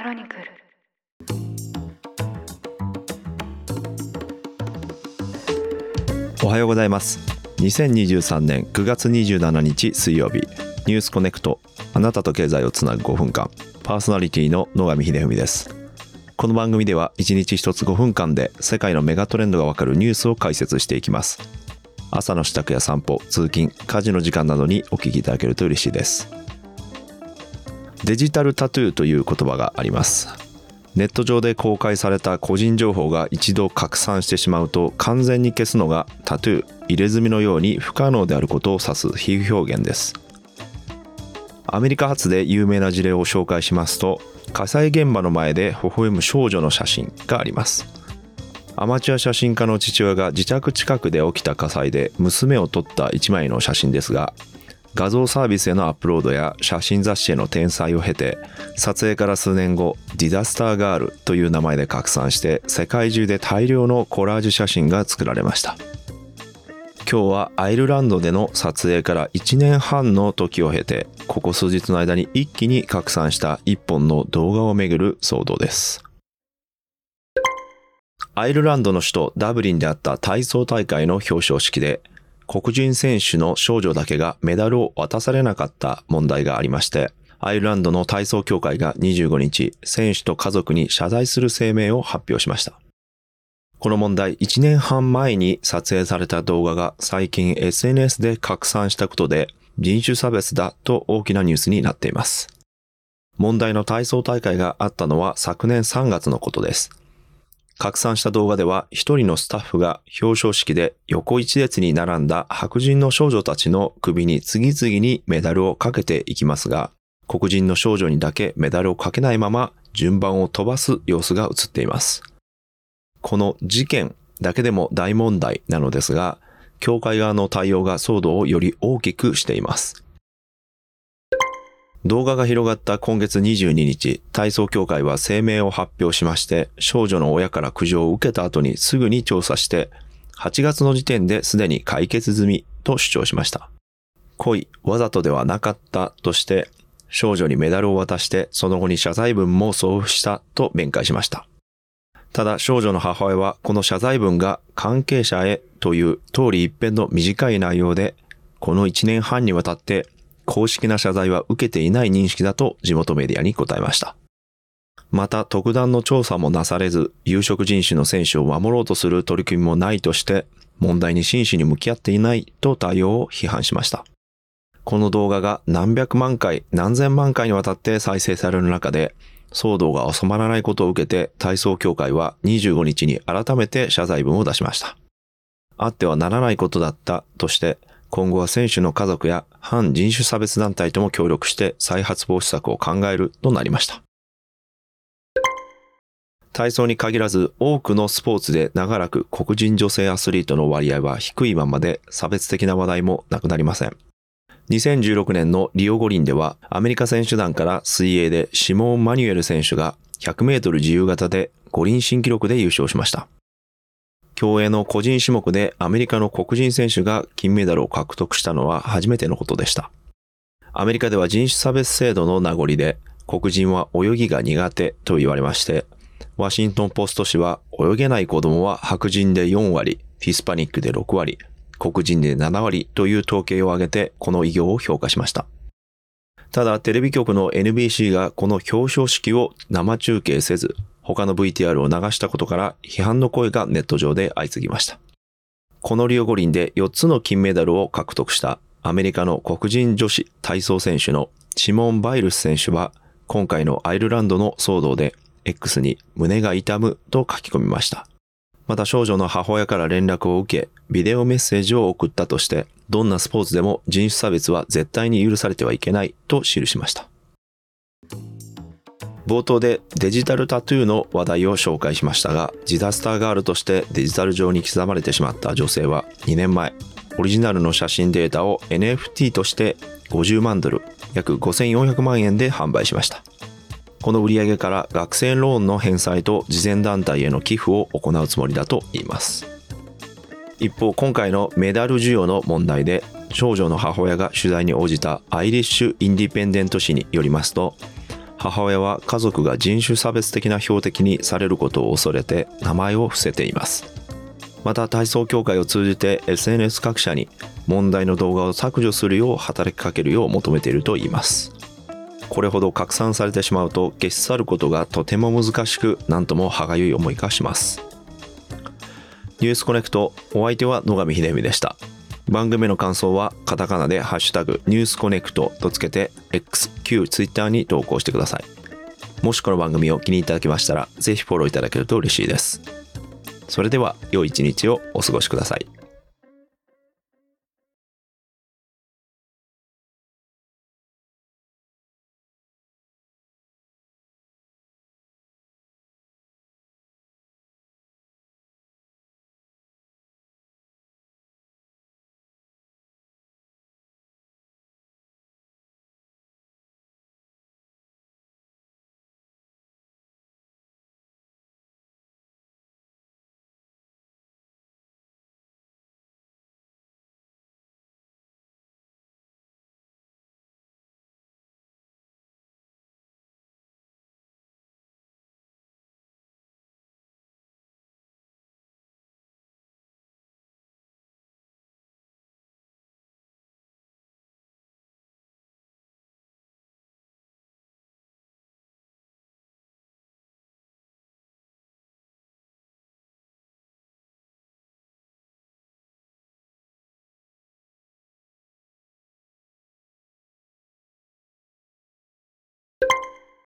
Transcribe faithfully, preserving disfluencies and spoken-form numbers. クロニクル。おはようございます。にせんにじゅうさんねんくがつにじゅうしちにち水曜日、ニュースコネクト、あなたと経済をつなぐごふんかん、パーソナリティの野上秀文です。この番組ではいちにちひとつごふんかんで世界のメガトレンドがわかるニュースを解説していきます。朝の支度や散歩、通勤、家事の時間などにお聞きいただけると嬉しいです。デジタルタトゥーという言葉があります。ネット上で公開された個人情報が一度拡散してしまうと完全に消すのがタトゥー、入れ墨のように不可能であることを指す比喩表現です。アメリカ発で有名な事例を紹介しますと、火災現場の前で微笑む少女の写真があります。アマチュア写真家の父親が自宅近くで起きた火災で娘を撮ったいちまいの写真ですが、画像サービスへのアップロードや写真雑誌への転載を経て、撮影から数年後、ディザスターガールという名前で拡散して世界中で大量のコラージュ写真が作られました。今日はアイルランドでの撮影からいちねんはんの時を経て、ここ数日の間に一気に拡散したいっぽんの動画をめぐる騒動です。アイルランドの首都ダブリンであった体操大会の表彰式で、黒人選手の少女だけがメダルを渡されなかった問題がありまして、アイルランドの体操協会がにじゅうごにち、選手と家族に謝罪する声明を発表しました。この問題、いちねんはん前に撮影された動画が最近 エスエヌエス で拡散したことで、人種差別だと大きなニュースになっています。問題の体操大会があったのは昨年さんがつのことです。拡散した動画では、一人のスタッフが表彰式で横一列に並んだ白人の少女たちの首に次々にメダルをかけていきますが、黒人の少女にだけメダルをかけないまま順番を飛ばす様子が映っています。この事件だけでも大問題なのですが、協会側の対応が騒動をより大きくしています。動画が広がった今月にじゅうににち、体操協会は声明を発表しまして、少女の親から苦情を受けた後にすぐに調査して、はちがつの時点ですでに解決済みと主張しました。故意、わざとではなかったとして、少女にメダルを渡して、その後に謝罪文も送付したと弁解しました。ただ、少女の母親はこの謝罪文が関係者へという通り一遍の短い内容で、このいちねんはんにわたって、公式な謝罪は受けていない認識だと地元メディアに答えました。また、特段の調査もなされず、有色人種の選手を守ろうとする取り組みもないとして、問題に真摯に向き合っていないと対応を批判しました。この動画が何百万回、何千万回にわたって再生される中で、騒動が収まらないことを受けて、体操協会はにじゅうごにちに改めて謝罪文を出しました。あってはならないことだったとして、今後は選手の家族や反人種差別団体とも協力して再発防止策を考えるとなりました。体操に限らず多くのスポーツで長らく黒人女性アスリートの割合は低いままで、差別的な話題もなくなりません。にせんじゅうろくねんのリオ五輪では、アメリカ選手団から水泳でシモーン・マニュエル選手がひゃくメートル自由形で五輪新記録で優勝しました。競泳の個人種目でアメリカの黒人選手が金メダルを獲得したのは初めてのことでした。アメリカでは人種差別制度の名残で、黒人は泳ぎが苦手と言われまして、ワシントンポスト紙は、泳げない子供は白人でよんわり、ヒスパニックでろくわり、黒人でななわりという統計を挙げて、この偉業を評価しました。ただ、テレビ局の エヌビーシー がこの表彰式を生中継せず、他の ブイティーアール を流したことから批判の声がネット上で相次ぎました。このリオ五輪でよっつの金メダルを獲得したアメリカの黒人女子体操選手のシモン・バイルス選手は、今回のアイルランドの騒動で X に胸が痛むと書き込みました。また、少女の母親から連絡を受け、ビデオメッセージを送ったとして、どんなスポーツでも人種差別は絶対に許されてはいけないと記しました。冒頭でデジタルタトゥーの話題を紹介しましたが、ディザスターガールとしてデジタル上に刻まれてしまった女性はにねんまえ、オリジナルの写真データを エヌエフティー としてごじゅうまんドル、約ごせんよんひゃくまんえんで販売しました。この売り上げから学生ローンの返済と慈善団体への寄付を行うつもりだと言います。一方、今回のメダル授与の問題で、少女の母親が取材に応じたアイリッシュ・インディペンデント紙によりますと、母親は家族が人種差別的な標的にされることを恐れて名前を伏せています。また体操協会を通じて エスエヌエス 各社に問題の動画を削除するよう働きかけるよう求めているといいます。これほど拡散されてしまうと消し去ることがとても難しく、なんとも歯がゆい思いがします。ニュースコネクト、お相手は野上秀美でした。番組の感想はカタカナでハッシュタグニュースコネクトとつけて X、旧 Twitter に投稿してください。もしこの番組を気に入りいただけましたらぜひフォローいただけると嬉しいです。それでは良い一日をお過ごしください。